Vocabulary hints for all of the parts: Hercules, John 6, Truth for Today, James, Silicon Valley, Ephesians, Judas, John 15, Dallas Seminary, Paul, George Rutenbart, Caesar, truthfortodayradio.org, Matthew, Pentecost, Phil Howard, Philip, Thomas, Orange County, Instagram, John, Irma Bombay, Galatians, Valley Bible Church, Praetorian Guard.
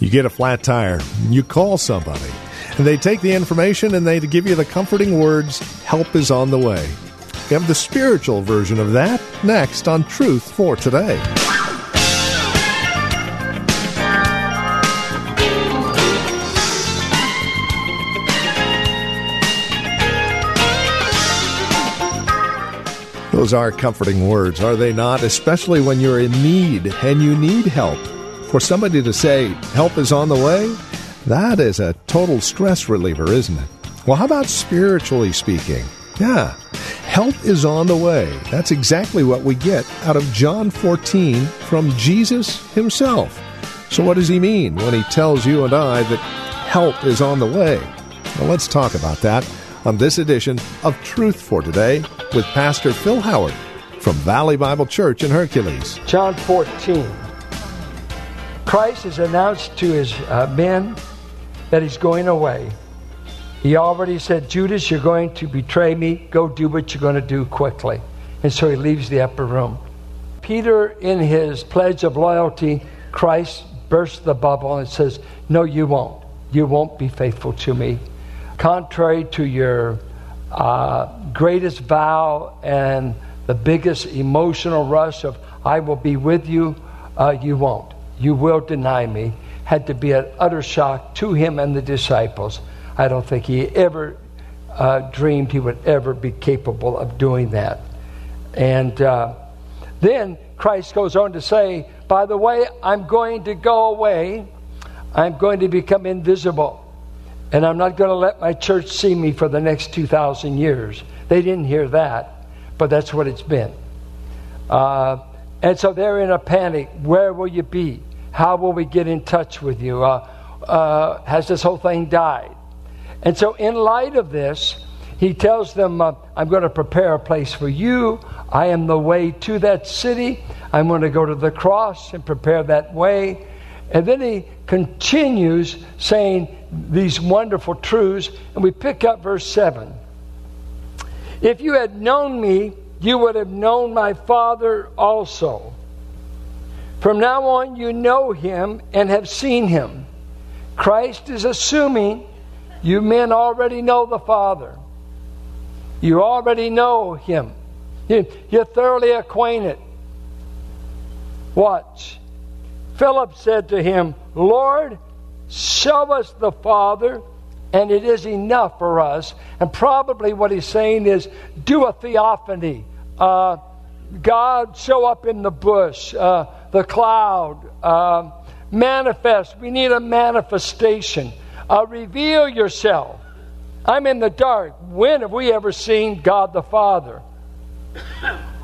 You get a flat tire, you call somebody, and they take the information and they give you the comforting words, help is on the way. We have the spiritual version of that next on Truth for Today. Those are comforting words, are they not? Especially when you're in need and you need help. For somebody to say, help is on the way, that is a total stress reliever, isn't it? Well, how about spiritually speaking? Yeah, help is on the way. That's exactly what we get out of John 14 from Jesus himself. So what does he mean when he tells you and I that help is on the way? Well, let's talk about that on this edition of Truth for Today with Pastor Phil Howard from Valley Bible Church in Hercules. John 14. Christ has announced to his men that he's going away. He already said, Judas, you're going to betray me. Go do what you're going to do quickly. And so he leaves the upper room. Peter, in his pledge of loyalty, Christ bursts the bubble and says, no, you won't. You won't be faithful to me. Contrary to your greatest vow and the biggest emotional rush of, I will be with you, you won't. You will deny me, had to be an utter shock to him and the disciples. I don't think he ever dreamed he would ever be capable of doing that. And then Christ goes on to say, by the way, I'm going to go away. I'm going to become invisible. And I'm not going to let my church see me for the next 2,000 years. They didn't hear that, but that's what it's been. And so they're in a panic. Where will you be? How will we get in touch with you? Has this whole thing died? And so in light of this, he tells them, I'm going to prepare a place for you. I am the way to that city. I'm going to go to the cross and prepare that way. And then he continues saying these wonderful truths. And we pick up verse 7. If you had known me, you would have known my Father also. From now on, you know him and have seen him. Christ is assuming you men already know the Father. You already know him. You're thoroughly acquainted. Watch. Philip said to him, Lord, show us the Father, and it is enough for us. And probably what he's saying is, do a theophany. God, show up in the bush, the cloud, manifest. We need a manifestation. Reveal yourself. I'm in the dark. When have we ever seen God the Father?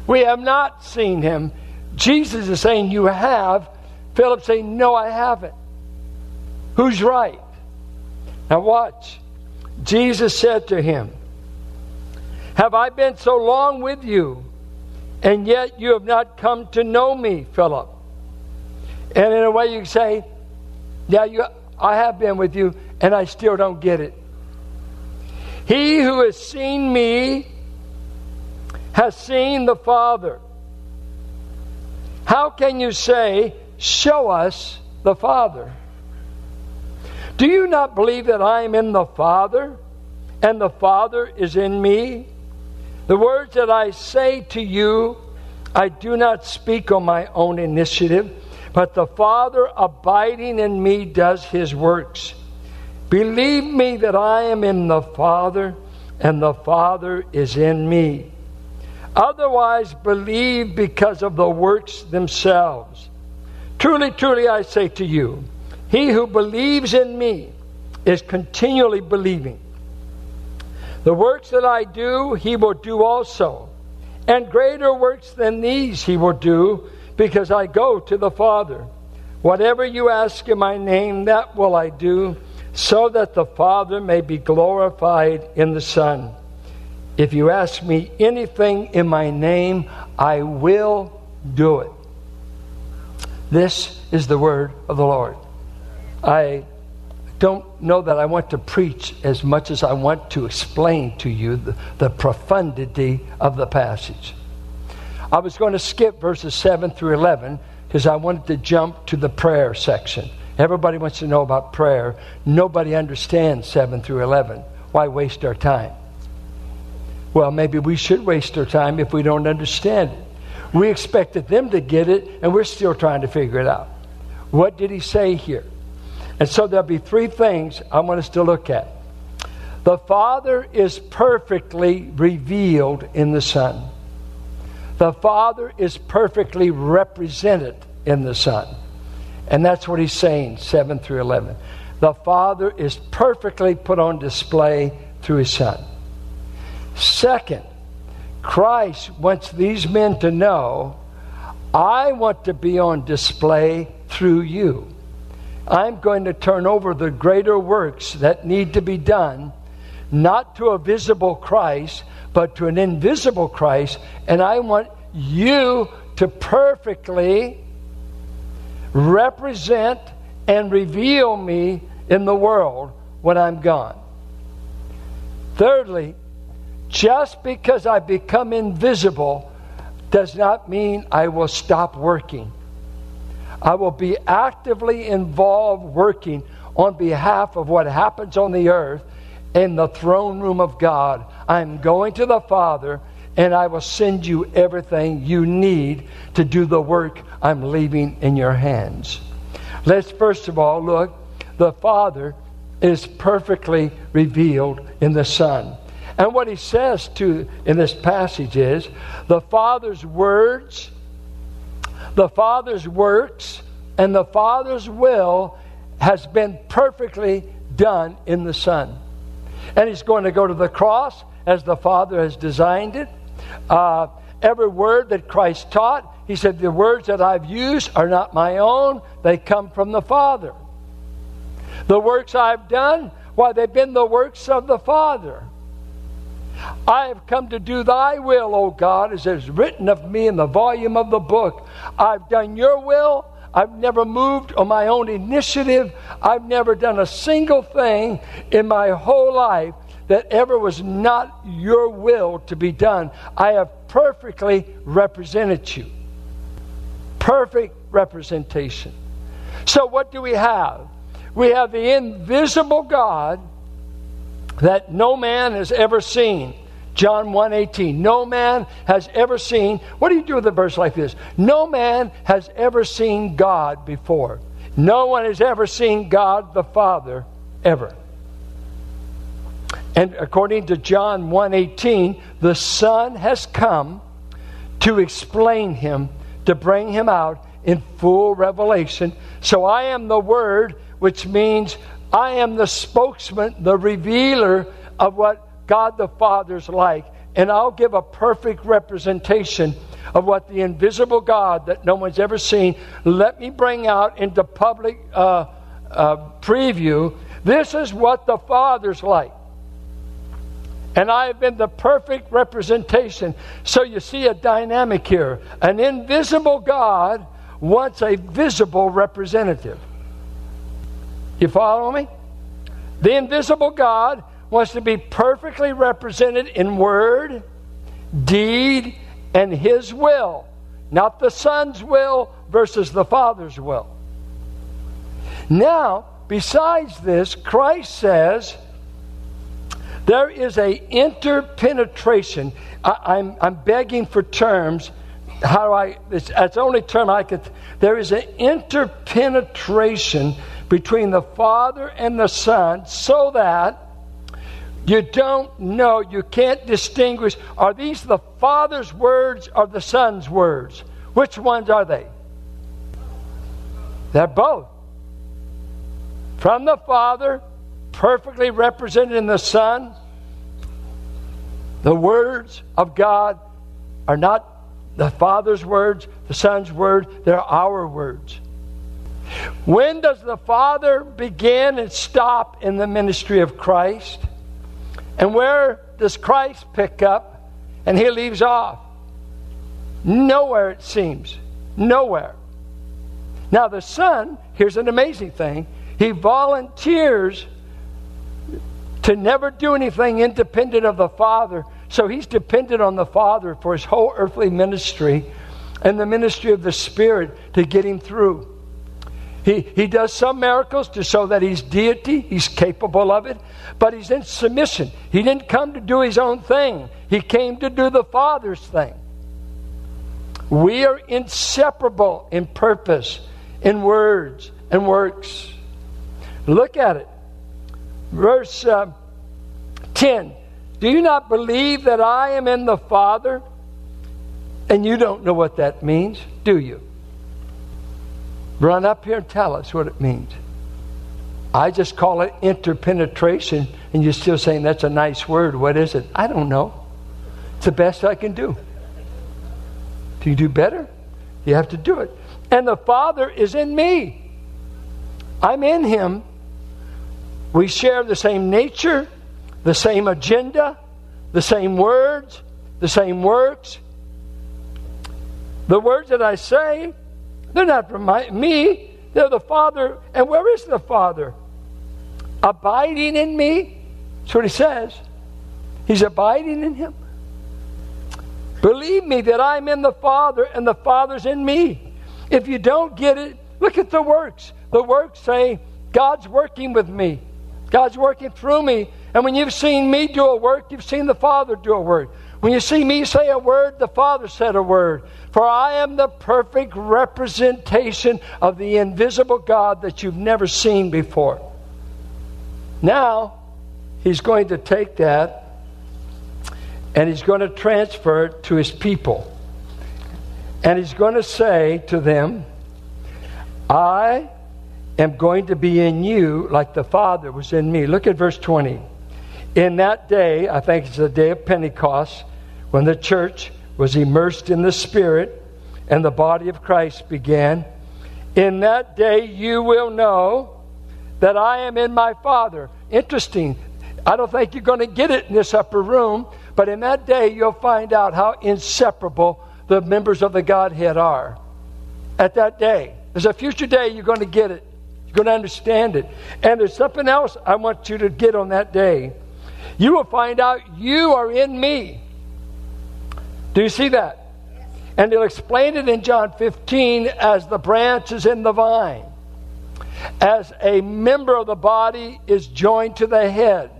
We have not seen him. Jesus is saying, you have. Philip's saying, no, I haven't. Who's right? Now watch. Jesus said to him, have I been so long with you, and yet you have not come to know me, Philip? And in a way you can say, yeah, I have been with you, and I still don't get it. He who has seen me has seen the Father. How can you say, show us the Father? Do you not believe that I am in the Father, and the Father is in me? The words that I say to you, I do not speak on my own initiative, but the Father abiding in me does his works. Believe me that I am in the Father, and the Father is in me. Otherwise, believe because of the works themselves. Truly, truly, I say to you, he who believes in me is continually believing. The works that I do, he will do also. And greater works than these he will do, because I go to the Father. Whatever you ask in my name, that will I do, so that the Father may be glorified in the Son. If you ask me anything in my name, I will do it. This is the word of the Lord. I don't know that I want to preach as much as I want to explain to you the profundity of the passage. I was going to skip verses 7 through 11 because I wanted to jump to the prayer section. Everybody wants to know about prayer. Nobody understands 7 through 11. Why waste our time? Well, maybe we should waste our time if we don't understand it. We expected them to get it, and we're still trying to figure it out. What did he say here? And so there'll be three things I want us to look at. The Father is perfectly revealed in the Son. The Father is perfectly represented in the Son. And that's what he's saying, 7 through 11. The Father is perfectly put on display through his Son. Second, Christ wants these men to know, I want to be on display through you. I'm going to turn over the greater works that need to be done, not to a visible Christ, but to an invisible Christ. And I want you to perfectly represent and reveal me in the world when I'm gone. Thirdly, just because I become invisible does not mean I will stop working. I will be actively involved working on behalf of what happens on the earth in the throne room of God. I'm going to the Father, and I will send you everything you need to do the work I'm leaving in your hands. Let's first of all look. The Father is perfectly revealed in the Son. And what he says in this passage is, the Father's words, the Father's works, and the Father's will has been perfectly done in the Son. And he's going to go to the cross as the Father has designed it. Every word that Christ taught, he said, the words that I've used are not my own. They come from the Father. The works I've done, why, they've been the works of the Father. I have come to do thy will, O God, as it is written of me in the volume of the book. I've done your will. I've never moved on my own initiative. I've never done a single thing in my whole life that ever was not your will to be done. I have perfectly represented you. Perfect representation. So what do we have? We have the invisible God that no man has ever seen. John 1:18. No man has ever seen. What do you do with a verse like this? No man has ever seen God before. No one has ever seen God the Father ever. And according to John 1:18, the Son has come to explain him, to bring him out in full revelation. So I am the Word, which means I am the spokesman, the revealer of what God the Father's like. And I'll give a perfect representation of what the invisible God that no one's ever seen. Let me bring out into public preview. This is what the Father's like. And I have been the perfect representation. So you see a dynamic here. An invisible God wants a visible representative. You follow me? The invisible God wants to be perfectly represented in word, deed, and his will. Not the Son's will versus the Father's will. Now, besides this, Christ says there is an interpenetration. I'm begging for terms. That's the only term I could. There is an interpenetration between the Father and the Son, so that you don't know, you can't distinguish, are these the Father's words or the Son's words? Which ones are they? They're both. From the Father, perfectly represented in the Son. The words of God are not the Father's words, the Son's words, they're our words. When does the Father begin and stop in the ministry of Christ? And where does Christ pick up and he leaves off? Nowhere, it seems. Nowhere. Now the Son, here's an amazing thing. He volunteers to never do anything independent of the Father. So he's dependent on the Father for his whole earthly ministry and the ministry of the Spirit to get him through. He does some miracles to show that he's deity. He's capable of it. But he's in submission. He didn't come to do his own thing. He came to do the Father's thing. We are inseparable in purpose, in words, and works. Look at it. Verse 10. Do you not believe that I am in the Father? And you don't know what that means, do you? Run up here and tell us what it means. I just call it interpenetration, and you're still saying that's a nice word. What is it? I don't know. It's the best I can do. Do you do better? You have to do it. And the Father is in me. I'm in him. We share the same nature, the same agenda, the same words, the same works. The words that I say, they're not from me. They're the Father. And where is the Father? Abiding in me. That's what he says. He's abiding in him. Believe me that I'm in the Father and the Father's in me. If you don't get it, look at the works. The works say, God's working with me. God's working through me. And when you've seen me do a work, you've seen the Father do a work. When you see me say a word, the Father said a word. For I am the perfect representation of the invisible God that you've never seen before. Now, he's going to take that and he's going to transfer it to his people. And he's going to say to them, I am going to be in you like the Father was in me. Look at verse 20. In that day, I think it's the day of Pentecost, when the church was immersed in the Spirit and the body of Christ began. In that day you will know that I am in my Father. Interesting. I don't think you're going to get it in this upper room, but in that day you'll find out how inseparable the members of the Godhead are. At that day. There's a future day you're going to get it. You're going to understand it. And there's something else I want you to get on that day. You will find out you are in me. Do you see that? And he'll explain it in John 15 as the branch is in the vine. As a member of the body is joined to the head.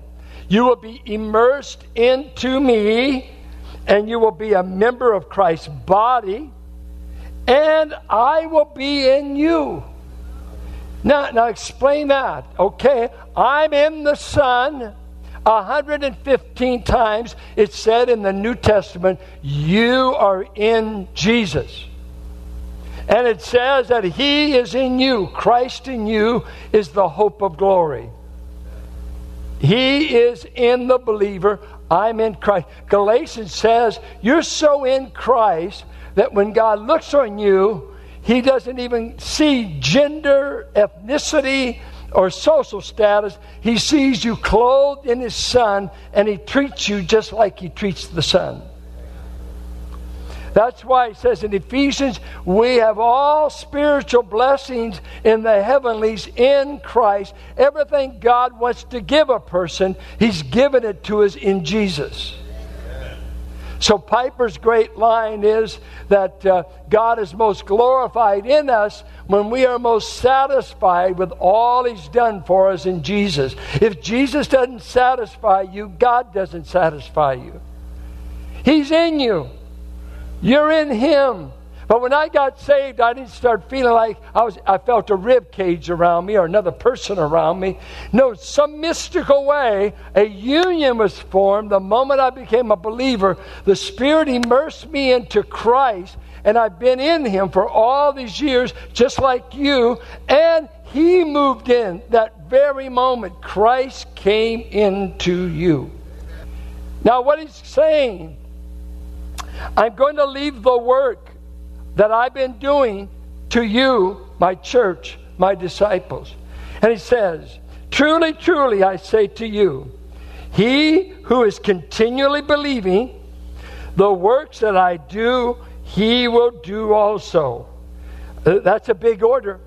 You will be immersed into me and you will be a member of Christ's body and I will be in you. Now explain that. Okay, I'm in the Son. 115 times it said in the New Testament, you are in Jesus. And it says that he is in you. Christ in you is the hope of glory. He is in the believer. I'm in Christ. Galatians says, you're so in Christ that when God looks on you, he doesn't even see gender, ethnicity, or social status. He sees you clothed in his Son, and he treats you just like he treats the Son. That's why it says in Ephesians, we have all spiritual blessings in the heavenlies in Christ. Everything God wants to give a person, he's given it to us in Jesus. So Piper's great line is that God is most glorified in us when we are most satisfied with all he's done for us in Jesus. If Jesus doesn't satisfy you, God doesn't satisfy you. He's in you. You're in him. But when I got saved, I didn't start feeling like I felt a rib cage around me or another person around me. No, some mystical way, a union was formed. The moment I became a believer, the Spirit immersed me into Christ, and I've been in him for all these years, just like you. And he moved in that very moment. Christ came into you. Now, what he's saying, I'm going to leave the work that I've been doing to you, my church, my disciples. And he says, "Truly, truly, I say to you, he who is continually believing, the works that I do, he will do also." That's a big order.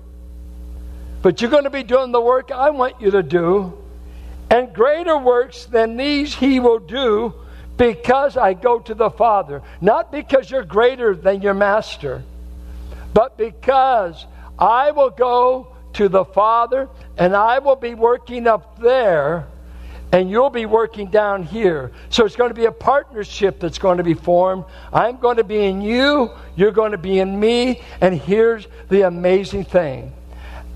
But you're going to be doing the work I want you to do. And greater works than these he will do, because I go to the Father. Not because you're greater than your master, but because I will go to the Father, and I will be working up there, and you'll be working down here. So it's going to be a partnership that's going to be formed. I'm going to be in you, you're going to be in me. And here's the amazing thing.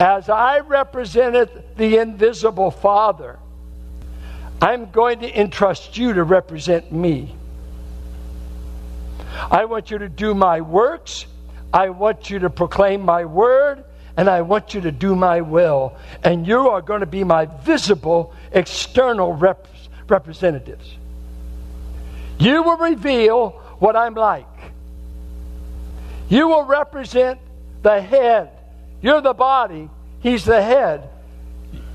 As I represented the invisible Father, I'm going to entrust you to represent me. I want you to do my works. I want you to proclaim my word. And I want you to do my will. And you are going to be my visible, external representatives. You will reveal what I'm like. You will represent the head. You're the body. He's the head.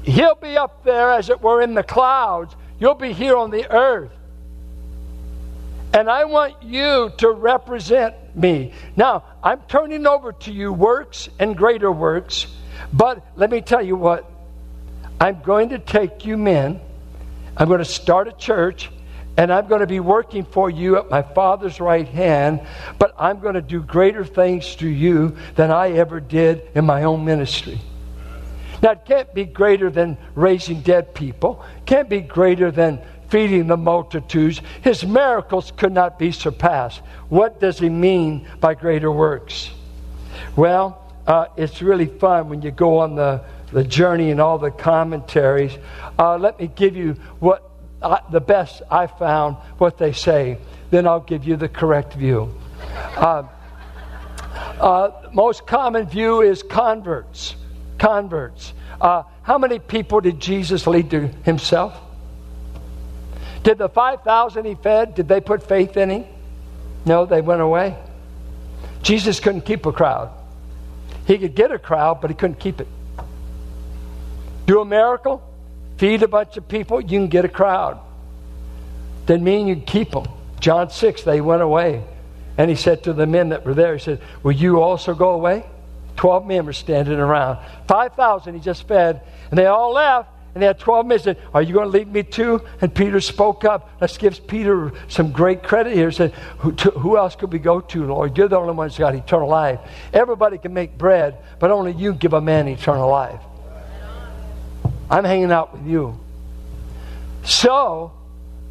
He'll be up there, as it were, in the clouds. You'll be here on the earth. And I want you to represent me. Now, I'm turning over to you works and greater works. But let me tell you what. I'm going to take you men. I'm going to start a church. And I'm going to be working for you at my Father's right hand. But I'm going to do greater things through you than I ever did in my own ministry. Now, it can't be greater than raising dead people. It can't be greater than feeding the multitudes. His miracles could not be surpassed. What does he mean by greater works? Well, it's really fun when you go on the journey and all the commentaries. Let me give you what the best I found, what they say. Then I'll give you the correct view. Most common view is converts. Converts. How many people did Jesus lead to himself? Did the 5,000 he fed, did they put faith in him? No, they went away. Jesus couldn't keep a crowd. He could get a crowd, but he couldn't keep it. Do a miracle, feed a bunch of people, you can get a crowd. Doesn't mean you can keep them. John 6, they went away. And he said to the men that were there, he said, "Will you also go away?" 12 men were standing around. 5,000 he just fed. And they all left. And they had 12 men said, "Are you going to leave me too?" And Peter spoke up. Let's give Peter some great credit here. He said, who else could we go to, Lord? You're the only one who's got eternal life. Everybody can make bread, but only you give a man eternal life. I'm hanging out with you. So,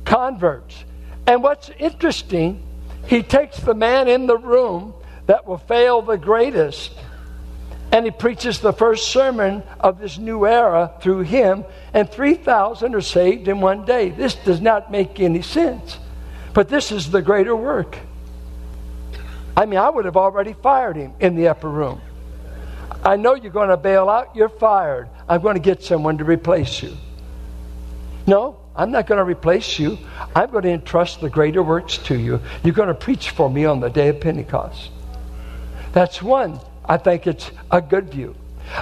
converts. And what's interesting, he takes the man in the room that will fail the greatest. And he preaches the first sermon of this new era through him. And 3,000 are saved in one day. This does not make any sense. But this is the greater work. I mean, I would have already fired him in the upper room. I know you're going to bail out. You're fired. I'm going to get someone to replace you. No, I'm not going to replace you. I'm going to entrust the greater works to you. You're going to preach for me on the day of Pentecost. That's one. I think it's a good view.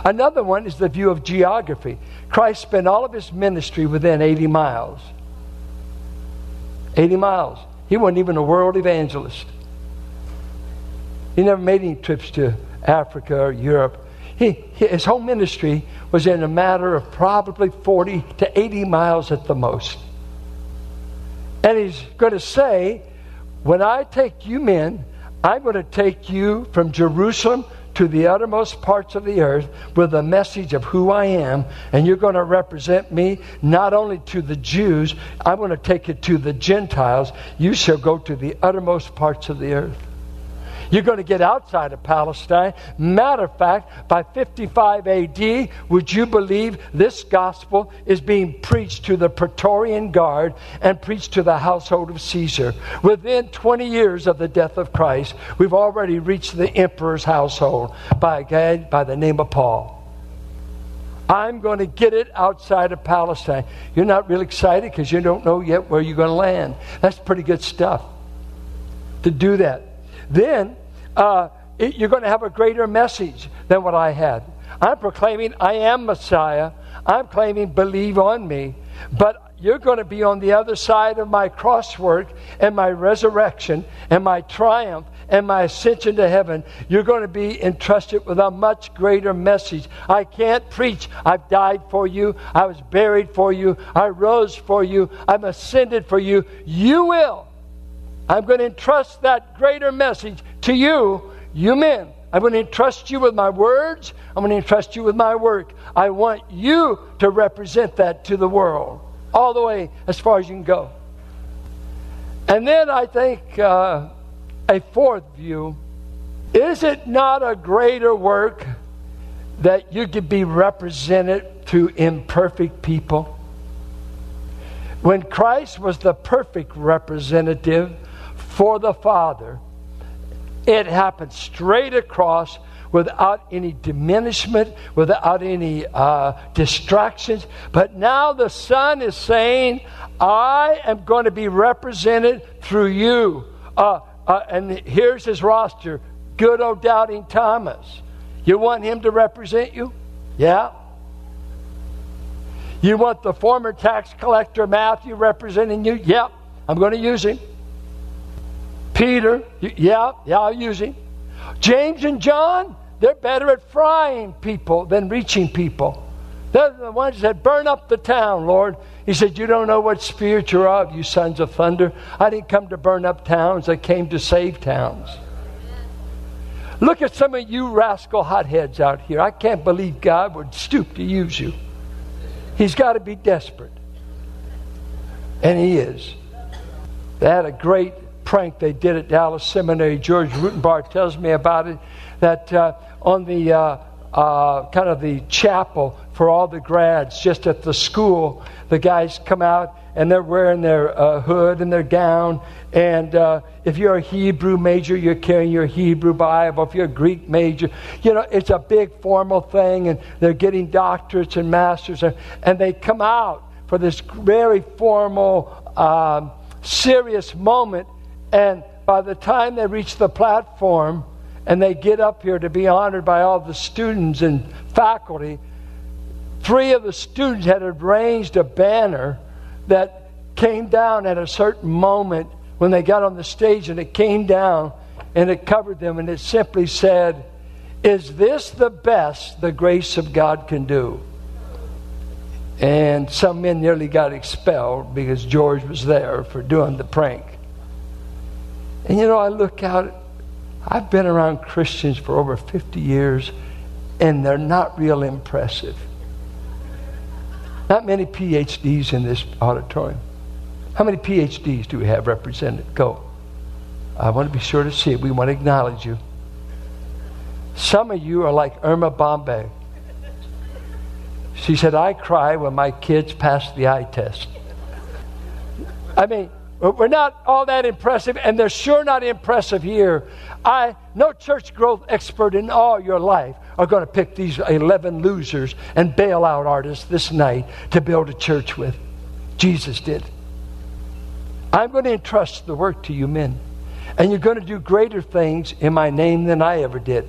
Another one is the view of geography. Christ spent all of his ministry within 80 miles. 80 miles. He wasn't even a world evangelist. He never made any trips to Africa or Europe. His whole ministry was in a matter of probably 40 to 80 miles at the most. And he's going to say, when I take you men, I'm going to take you from Jerusalem to the uttermost parts of the earth with a message of who I am, and you're going to represent me not only to the Jews, I want to take it to the Gentiles. You shall go to the uttermost parts of the earth. You're going to get outside of Palestine. Matter of fact, by 55 AD, would you believe this gospel is being preached to the Praetorian Guard and preached to the household of Caesar? Within 20 years of the death of Christ, we've already reached the emperor's household by a guy by the name of Paul. I'm going to get it outside of Palestine. You're not real excited because you don't know yet where you're going to land. That's pretty good stuff to do that. Then you're going to have a greater message than what I had. I'm proclaiming I am Messiah. I'm claiming believe on me. But you're going to be on the other side of my cross work and my resurrection and my triumph and my ascension to heaven. You're going to be entrusted with a much greater message. I can't preach. I've died for you. I was buried for you. I rose for you. I'm ascended for you. You will. I'm going to entrust that greater message to you, you men. I'm going to entrust you with my words. I'm going to entrust you with my work. I want you to represent that to the world, all the way as far as you can go. And then I think a fourth view, is it not a greater work that you could be represented through imperfect people? When Christ was the perfect representative for the Father, it happened straight across without any diminishment, without any distractions. But now the Son is saying, I am going to be represented through you. And here's his roster. Good old doubting Thomas. You want him to represent you? Yeah. You want the former tax collector Matthew representing you? Yeah, I'm going to use him. Peter, yeah, I'll use him. James and John, they're better at frying people than reaching people. They're the ones that burn up the town, Lord. He said, you don't know what spirit you're of, you sons of thunder. I didn't come to burn up towns. I came to save towns. Look at some of you rascal hotheads out here. I can't believe God would stoop to use you. He's got to be desperate. And he is. They had a great prank they did at Dallas Seminary. George Rutenbart tells me about it, that on the kind of the chapel for all the grads just at the school, the guys come out and they're wearing their hood and their gown. And if you're a Hebrew major, you're carrying your Hebrew Bible. If you're a Greek major, you know, it's a big formal thing. And they're getting doctorates and masters. And they come out for this very formal, serious moment. And by the time they reach the platform and they get up here to be honored by all the students and faculty, 3 of the students had arranged a banner that came down at a certain moment when they got on the stage, and it came down and it covered them, and it simply said, is this the best the grace of God can do? And some men nearly got expelled because George was there for doing the prank. And you know, I look out, I've been around Christians for over 50 years and they're not real impressive. Not many PhDs in this auditorium. How many PhDs do we have represented? Go. I want to be sure to see it. We want to acknowledge you. Some of you are like Irma Bombay. She said, I cry when my kids pass the eye test. I mean, we're not all that impressive, and they're sure not impressive here. No church growth expert in all your life are going to pick these 11 losers and bailout artists this night to build a church with. Jesus did. I'm going to entrust the work to you men, and you're going to do greater things in my name than I ever did.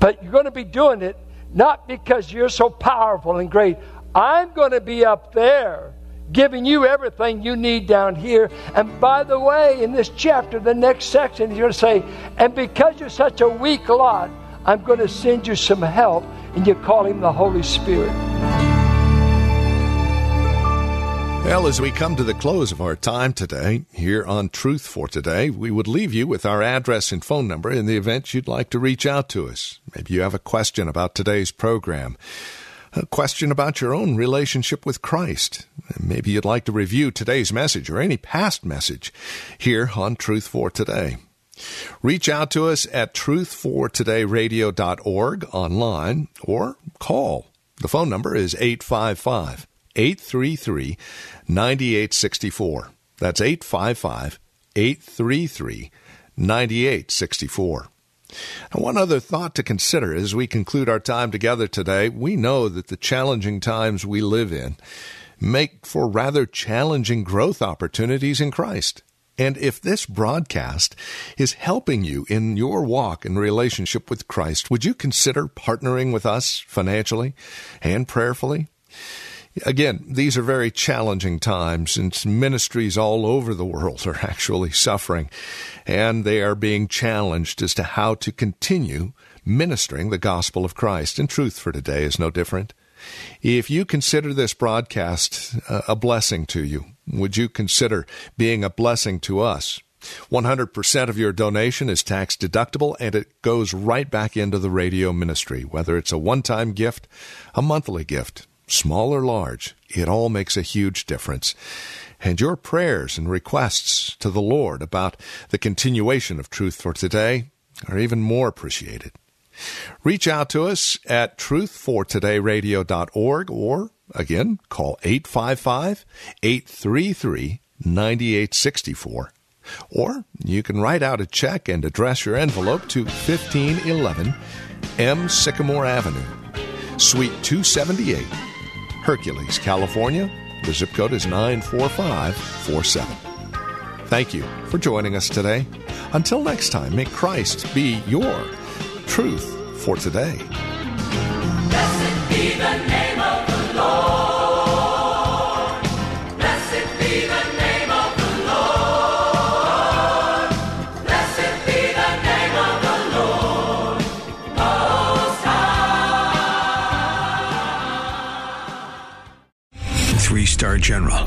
But you're going to be doing it not because you're so powerful and great. I'm going to be up there, giving you everything you need down here. And by the way, in this chapter, the next section, he's going to say, and because you're such a weak lot, I'm going to send you some help, and you call him the Holy Spirit. Well, as we come to the close of our time today, here on Truth for Today, we would leave you with our address and phone number in the event you'd like to reach out to us. Maybe you have a question about today's program, a question about your own relationship with Christ. Maybe you'd like to review today's message or any past message here on Truth for Today. Reach out to us at truthfortodayradio.org online or call. The phone number is 855-833-9864. That's 855-833-9864. And one other thought to consider as we conclude our time together today, we know that the challenging times we live in make for rather challenging growth opportunities in Christ. And if this broadcast is helping you in your walk and relationship with Christ, would you consider partnering with us financially and prayerfully? Again, these are very challenging times, and ministries all over the world are actually suffering, and they are being challenged as to how to continue ministering the gospel of Christ. And Truth for Today is no different. If you consider this broadcast a blessing to you, would you consider being a blessing to us? 100% of your donation is tax deductible, and it goes right back into the radio ministry. Whether it's a one-time gift, a monthly gift, small or large, it all makes a huge difference. And your prayers and requests to the Lord about the continuation of Truth for Today are even more appreciated. Reach out to us at truthfortodayradio.org or, again, call 855-833-9864. Or you can write out a check and address your envelope to 1511 M. Sycamore Avenue, Suite 278, Hercules, California. The zip code is 94547. Thank you for joining us today. Until next time, may Christ be your Truth for Today. Blessed be the name of the Lord. Blessed be the name of the Lord. Blessed be the name of the Lord Most High. 3-star General